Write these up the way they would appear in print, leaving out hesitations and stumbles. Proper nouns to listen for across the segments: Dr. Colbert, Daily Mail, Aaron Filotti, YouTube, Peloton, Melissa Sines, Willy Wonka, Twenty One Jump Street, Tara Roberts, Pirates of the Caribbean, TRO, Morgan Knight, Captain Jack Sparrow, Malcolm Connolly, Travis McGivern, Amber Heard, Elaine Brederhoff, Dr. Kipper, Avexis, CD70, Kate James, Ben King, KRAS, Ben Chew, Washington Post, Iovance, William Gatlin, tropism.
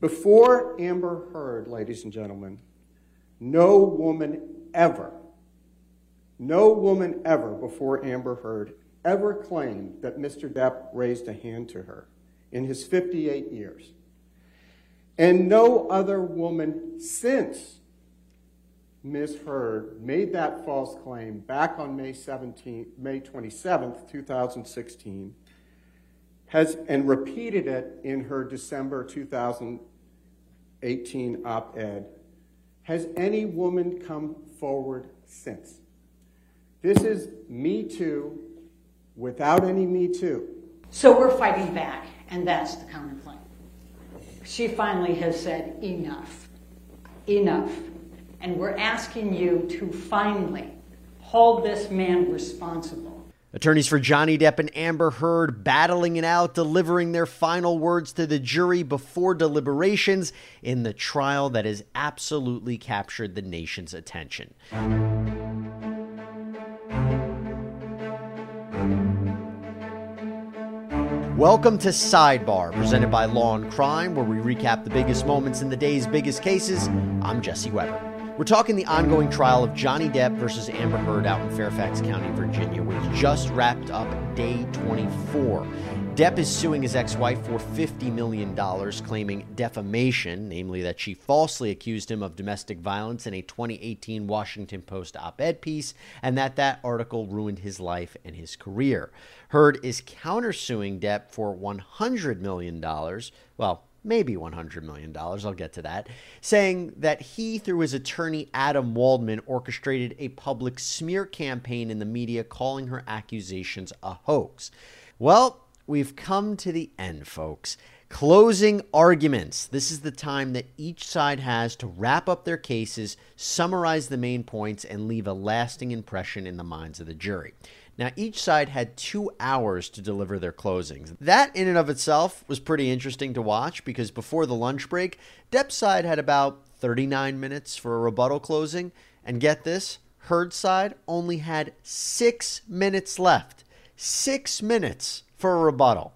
Before Amber Heard, ladies and gentlemen, no woman ever before Amber Heard ever claimed that Mr. Depp raised a hand to her in his 58 years. And no other woman since Ms. Heard made that false claim back on May 27th, 2016, and repeated it in her December 2018 op-ed. Has any woman come forward since? This is Me Too without any Me Too. So we're fighting back, and that's the counterclaim. She finally has said enough, and we're asking you to finally hold this man responsible. Attorneys for Johnny Depp and Amber Heard battling it out, delivering their final words to the jury before deliberations in the trial that has absolutely captured the nation's attention. Welcome to Sidebar, presented by Law & Crime, where we recap the biggest moments in the day's biggest cases. I'm Jesse Weber. We're talking the ongoing trial of Johnny Depp versus Amber Heard out in Fairfax County, Virginia, which just wrapped up day 24. Depp is suing his ex-wife for $50 million, claiming defamation, namely that she falsely accused him of domestic violence in a 2018 Washington Post op-ed piece, and that article ruined his life and his career. Heard is countersuing Depp for $100 million, well, maybe $100 million, I'll get to that, saying that he, through his attorney Adam Waldman, orchestrated a public smear campaign in the media calling her accusations a hoax. Well, we've come to the end, folks. Closing arguments. This is the time that each side has to wrap up their cases, summarize the main points, and leave a lasting impression in the minds of the jury. Now, each side had 2 hours to deliver their closings. That in and of itself was pretty interesting to watch because before the lunch break, Depp's side had about 39 minutes for a rebuttal closing. And get this, Heard's side only had 6 minutes left. 6 minutes for a rebuttal.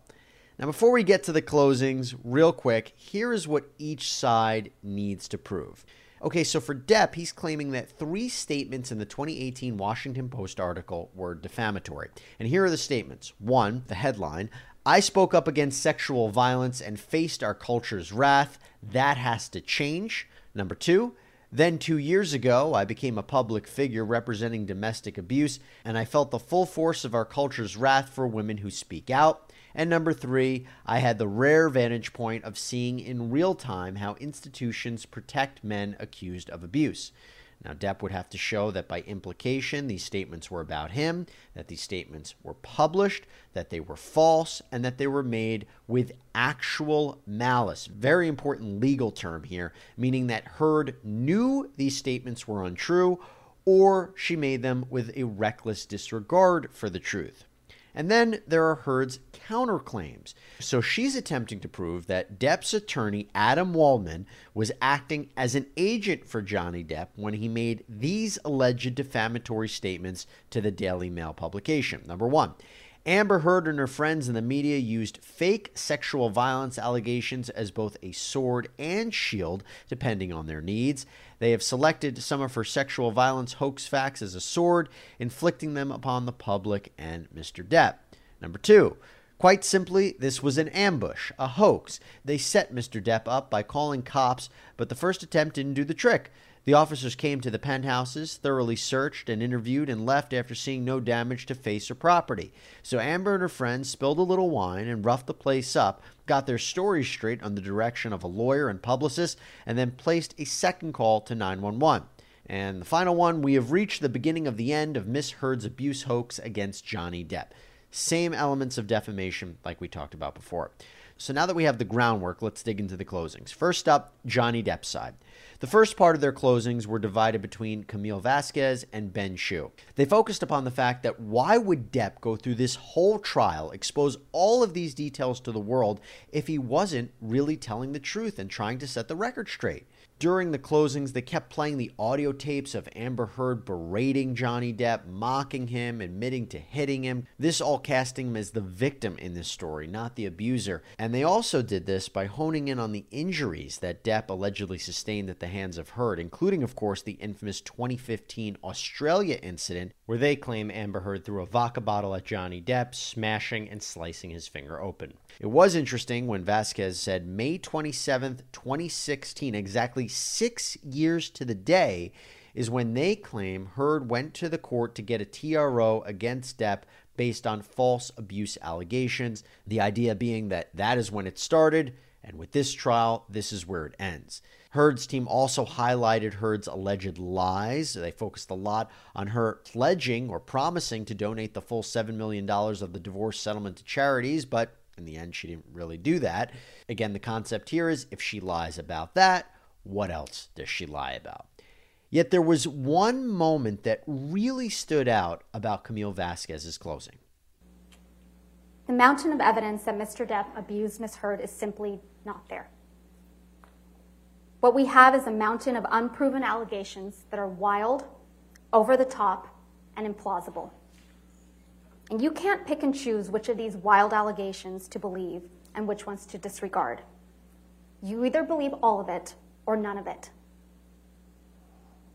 Now, before we get to the closings, real quick, here is what each side needs to prove. Okay, so for Depp, he's claiming that 3 statements in the 2018 Washington Post article were defamatory. And here are the statements. 1, the headline, I spoke up against sexual violence and faced our culture's wrath. That has to change. Number 2, then 2 years ago, I became a public figure representing domestic abuse, and I felt the full force of our culture's wrath for women who speak out. And number 3, I had the rare vantage point of seeing in real time how institutions protect men accused of abuse. Now, Depp would have to show that by implication, these statements were about him, that these statements were published, that they were false, and that they were made with actual malice. Very important legal term here, meaning that Heard knew these statements were untrue, or she made them with a reckless disregard for the truth. And then there are Heard's counterclaims. So she's attempting to prove that Depp's attorney, Adam Waldman, was acting as an agent for Johnny Depp when he made these alleged defamatory statements to the Daily Mail publication. Number 1, Amber Heard and her friends in the media used fake sexual violence allegations as both a sword and shield, depending on their needs. They have selected some of her sexual violence hoax facts as a sword, inflicting them upon the public and Mr. Depp. Number 2, quite simply, this was an ambush, a hoax. They set Mr. Depp up by calling cops, but the first attempt didn't do the trick. The officers came to the penthouses, thoroughly searched and interviewed, and left after seeing no damage to face or property. So Amber and her friends spilled a little wine and roughed the place up, got their story straight under the direction of a lawyer and publicist, and then placed a second call to 911. And the final one, we have reached the beginning of the end of Ms. Heard's abuse hoax against Johnny Depp. Same elements of defamation like we talked about before. So now that we have the groundwork, let's dig into the closings. First up, Johnny Depp's side. The first part of their closings were divided between Camille Vasquez and Ben Chew. They focused upon the fact that why would Depp go through this whole trial, expose all of these details to the world if he wasn't really telling the truth and trying to set the record straight? During the closings, they kept playing the audio tapes of Amber Heard berating Johnny Depp, mocking him, admitting to hitting him. This all casting him as the victim in this story, not the abuser. And they also did this by honing in on the injuries that Depp allegedly sustained at the hands of Heard, including, of course, the infamous 2015 Australia incident where they claim Amber Heard threw a vodka bottle at Johnny Depp, smashing and slicing his finger open. It was interesting when Vasquez said May 27th, 2016, exactly 6 years to the day, is when they claim Heard went to the court to get a TRO against Depp based on false abuse allegations. The idea being that that is when it started, and with this trial, this is where it ends. Heard's team also highlighted Heard's alleged lies. They focused a lot on her pledging or promising to donate the full $7 million of the divorce settlement to charities, but in the end, she didn't really do that. Again, the concept here is if she lies about that, what else does she lie about? Yet there was one moment that really stood out about Camille Vasquez's closing. The mountain of evidence that Mr. Depp abused Ms. Heard is simply not there. What we have is a mountain of unproven allegations that are wild, over the top, and implausible. And you can't pick and choose which of these wild allegations to believe and which ones to disregard. You either believe all of it or none of it.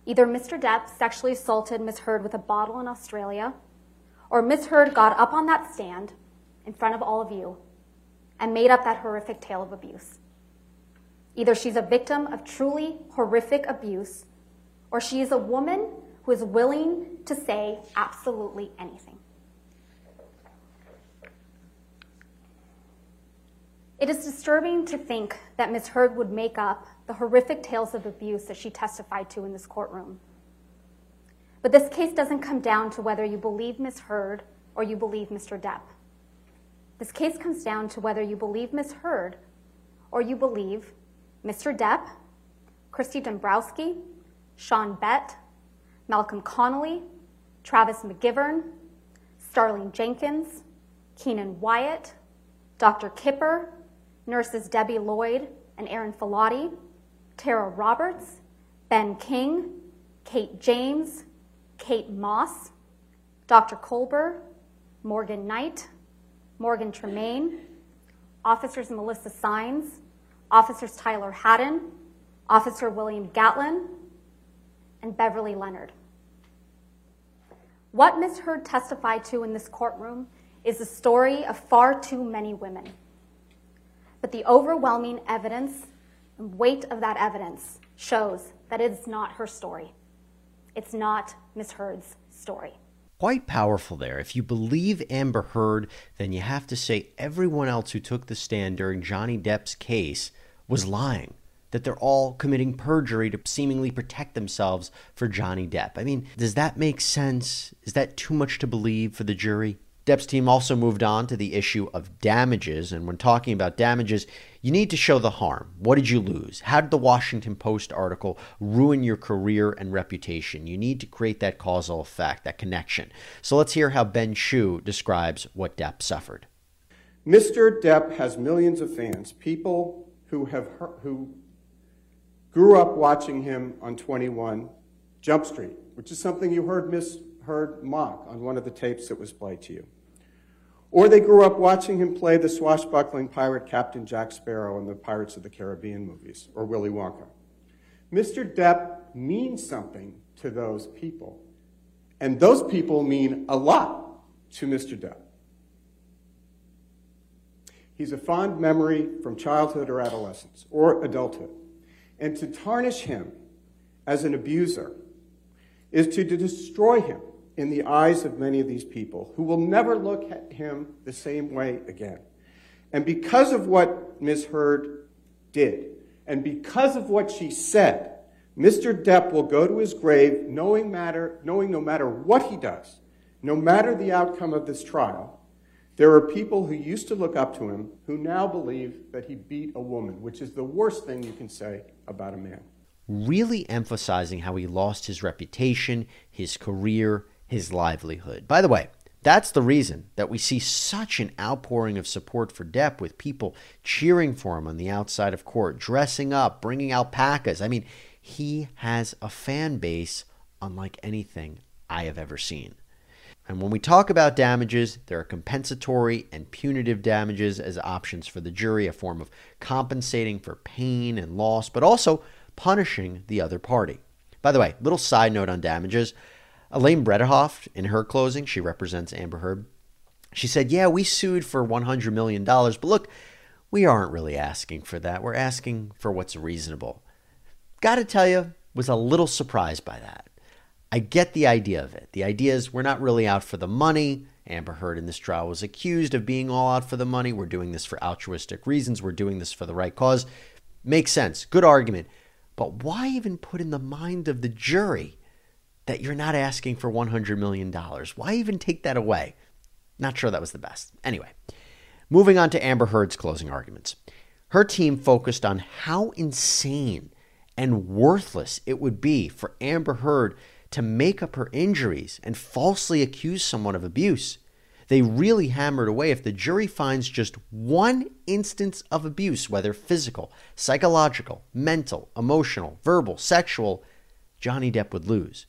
Either Mr. Depp sexually assaulted Ms. Heard with a bottle in Australia, or Ms. Heard got up on that stand in front of all of you and made up that horrific tale of abuse. Either she's a victim of truly horrific abuse, or she is a woman who is willing to say absolutely anything. It is disturbing to think that Ms. Heard would make up the horrific tales of abuse that she testified to in this courtroom. But this case doesn't come down to whether you believe Ms. Heard or you believe Mr. Depp. This case comes down to whether you believe Ms. Heard or you believe Mr. Depp, Christy Dombrowski, Sean Bett, Malcolm Connolly, Travis McGivern, Starling Jenkins, Keenan Wyatt, Dr. Kipper, nurses Debbie Lloyd and Aaron Filotti, Tara Roberts, Ben King, Kate James, Kate Moss, Dr. Colbert, Morgan Knight, Morgan Tremaine, officers Melissa Sines, officers Tyler Haddon, officer William Gatlin, and Beverly Leonard. What Ms. Heard testified to in this courtroom is the story of far too many women. But the overwhelming evidence and weight of that evidence shows that it's not her story. It's not Ms. Heard's story. Quite powerful there. If you believe Amber Heard, then you have to say everyone else who took the stand during Johnny Depp's case was lying, that they're all committing perjury to seemingly protect themselves for Johnny Depp. I mean, does that make sense? Is that too much to believe for the jury? Depp's team also moved on to the issue of damages, and when talking about damages, you need to show the harm. What did you lose? How did the Washington Post article ruin your career and reputation? You need to create that causal effect, that connection. So let's hear how Ben Chew describes what Depp suffered. Mr. Depp has millions of fans, people who grew up watching him on 21 Jump Street, which is something you heard Ms. Heard mock on one of the tapes that was played to you. Or they grew up watching him play the swashbuckling pirate Captain Jack Sparrow in the Pirates of the Caribbean movies, or Willy Wonka. Mr. Depp means something to those people, and those people mean a lot to Mr. Depp. He's a fond memory from childhood or adolescence, or adulthood, and to tarnish him as an abuser is to destroy him in the eyes of many of these people who will never look at him the same way again. And because of what Ms. Heard did, and because of what she said, Mr. Depp will go to his grave knowing no matter what he does, no matter the outcome of this trial, There are people who used to look up to him who now believe that he beat a woman, which is the worst thing you can say about a man. Really emphasizing how he lost his reputation, his career, his livelihood. By the way, that's the reason that we see such an outpouring of support for Depp, with people cheering for him on the outside of court, dressing up, bringing alpacas. I mean, he has a fan base unlike anything I have ever seen. And when we talk about damages, there are compensatory and punitive damages as options for the jury, a form of compensating for pain and loss, but also punishing the other party. By the way, little side note on damages. Elaine Brederhoff, in her closing, she represents Amber Heard. She said, yeah, we sued for $100 million, but look, we aren't really asking for that. We're asking for what's reasonable. Got to tell you, was a little surprised by that. I get the idea of it. The idea is we're not really out for the money. Amber Heard in this trial was accused of being all out for the money. We're doing this for altruistic reasons. We're doing this for the right cause. Makes sense. Good argument. But why even put in the mind of the jury that you're not asking for $100 million? Why even take that away? Not sure that was the best. Anyway, moving on to Amber Heard's closing arguments. Her team focused on how insane and worthless it would be for Amber Heard to make up her injuries and falsely accuse someone of abuse. They really hammered away if the jury finds just one instance of abuse, whether physical, psychological, mental, emotional, verbal, sexual, Johnny Depp would lose.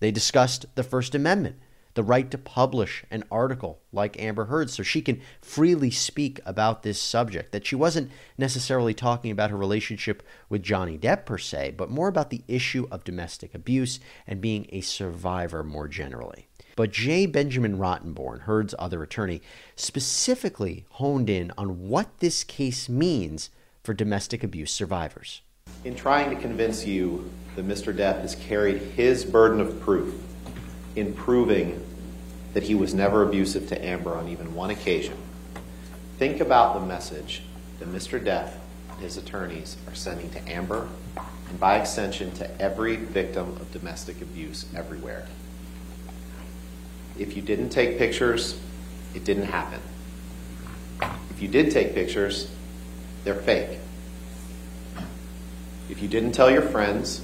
They discussed the First Amendment, the right to publish an article like Amber Heard so she can freely speak about this subject, that she wasn't necessarily talking about her relationship with Johnny Depp per se, but more about the issue of domestic abuse and being a survivor more generally. But J. Benjamin Rottenborn, Heard's other attorney, specifically honed in on what this case means for domestic abuse survivors. In trying to convince you that Mr. Depp has carried his burden of proof in proving that he was never abusive to Amber on even one occasion, think about the message that Mr. Depp and his attorneys are sending to Amber, and by extension to every victim of domestic abuse everywhere. If you didn't take pictures, it didn't happen. If you did take pictures, they're fake. If you didn't tell your friends,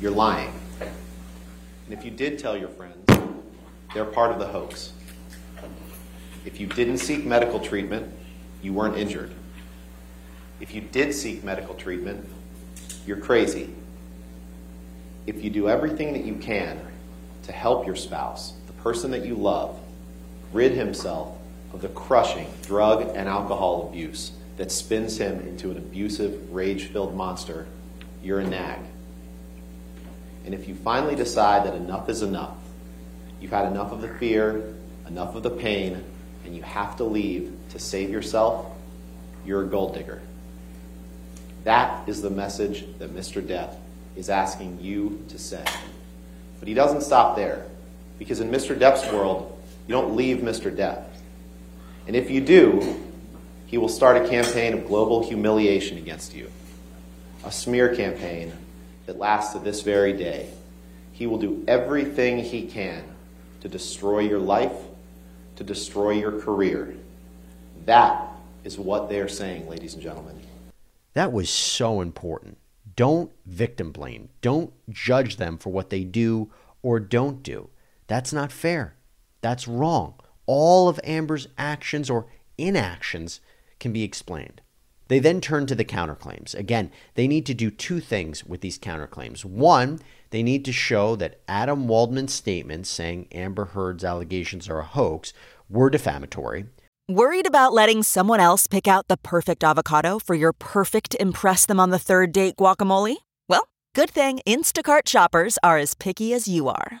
you're lying. And if you did tell your friends, they're part of the hoax. If you didn't seek medical treatment, you weren't injured. If you did seek medical treatment, you're crazy. If you do everything that you can to help your spouse, the person that you love, rid himself of the crushing drug and alcohol abuse that spins him into an abusive, rage-filled monster, you're a nag. And if you finally decide that enough is enough, you've had enough of the fear, enough of the pain, and you have to leave to save yourself, you're a gold digger. That is the message that Mr. Depp is asking you to send. But he doesn't stop there, because in Mr. Depp's world, you don't leave Mr. Depp. And if you do, he will start a campaign of global humiliation against you, a smear campaign that lasts to this very day. He will do everything he can to destroy your life, to destroy your career. That is what they are saying, ladies and gentlemen. That was so important. Don't victim blame. Don't judge them for what they do or don't do. That's not fair. That's wrong. All of Amber's actions or inactions can be explained. They then turn to the counterclaims. Again, they need to do two things with these counterclaims. One, they need to show that Adam Waldman's statements saying Amber Heard's allegations are a hoax were defamatory. Worried about letting someone else pick out the perfect avocado for your perfect impress-them-on-the-third-date guacamole? Well, good thing Instacart shoppers are as picky as you are.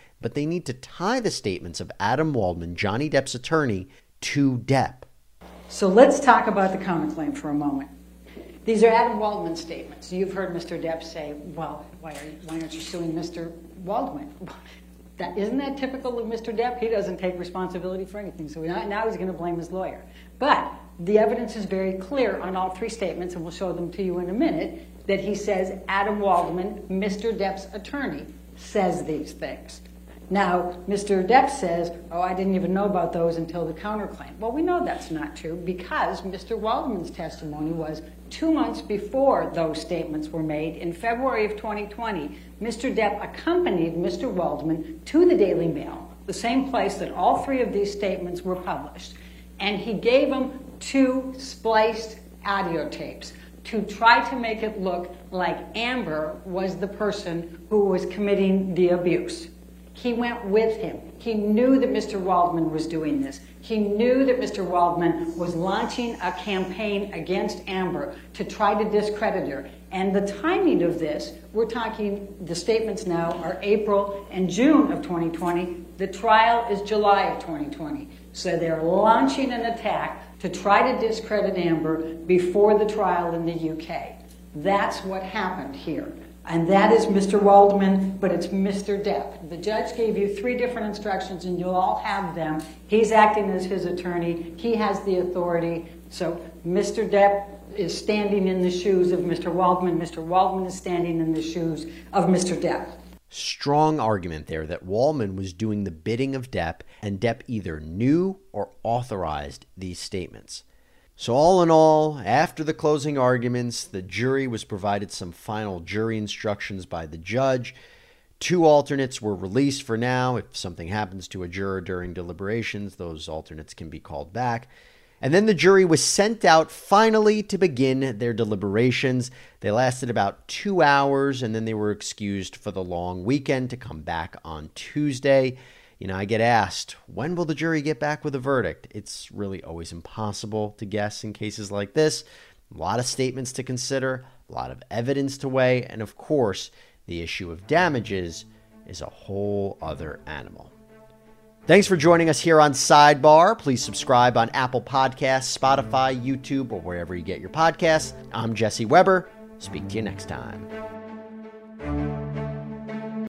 but they need to tie the statements of Adam Waldman, Johnny Depp's attorney, to Depp. So let's talk about the counterclaim for a moment. These are Adam Waldman's statements. You've heard Mr. Depp say, well, why aren't you suing Mr. Waldman? Isn't that typical of Mr. Depp? He doesn't take responsibility for anything, so now he's going to blame his lawyer. But the evidence is very clear on all three statements, and we'll show them to you in a minute, that he says Adam Waldman, Mr. Depp's attorney, says these things. Now, Mr. Depp says, oh, I didn't even know about those until the counterclaim. Well, we know that's not true because Mr. Waldman's testimony was 2 months before those statements were made. In February of 2020, Mr. Depp accompanied Mr. Waldman to the Daily Mail, the same place that all three of these statements were published, and he gave him 2 spliced audio tapes to try to make it look like Amber was the person who was committing the abuse. He went with him. He knew that Mr. Waldman was doing this. He knew that Mr. Waldman was launching a campaign against Amber to try to discredit her. And the timing of this, we're talking, the statements now are April and June of 2020. The trial is July of 2020. So they're launching an attack to try to discredit Amber before the trial in the UK. That's what happened here. And that is Mr. Waldman, but it's Mr. Depp. The judge gave you 3 different instructions, and you'll all have them. He's acting as his attorney. He has the authority. So Mr. Depp is standing in the shoes of Mr. Waldman. Mr. Waldman is standing in the shoes of Mr. Depp. Strong argument there that Waldman was doing the bidding of Depp, and Depp either knew or authorized these statements. So all in all, after the closing arguments, the jury was provided some final jury instructions by the judge. 2 alternates were released for now. If something happens to a juror during deliberations, those alternates can be called back. And then the jury was sent out finally to begin their deliberations. They lasted about 2 hours, and then they were excused for the long weekend to come back on Tuesday. You know, I get asked, when will the jury get back with a verdict? It's really always impossible to guess in cases like this. A lot of statements to consider, a lot of evidence to weigh, and of course, the issue of damages is a whole other animal. Thanks for joining us here on Sidebar. Please subscribe on Apple Podcasts, Spotify, YouTube, or wherever you get your podcasts. I'm Jesse Weber. Speak to you next time.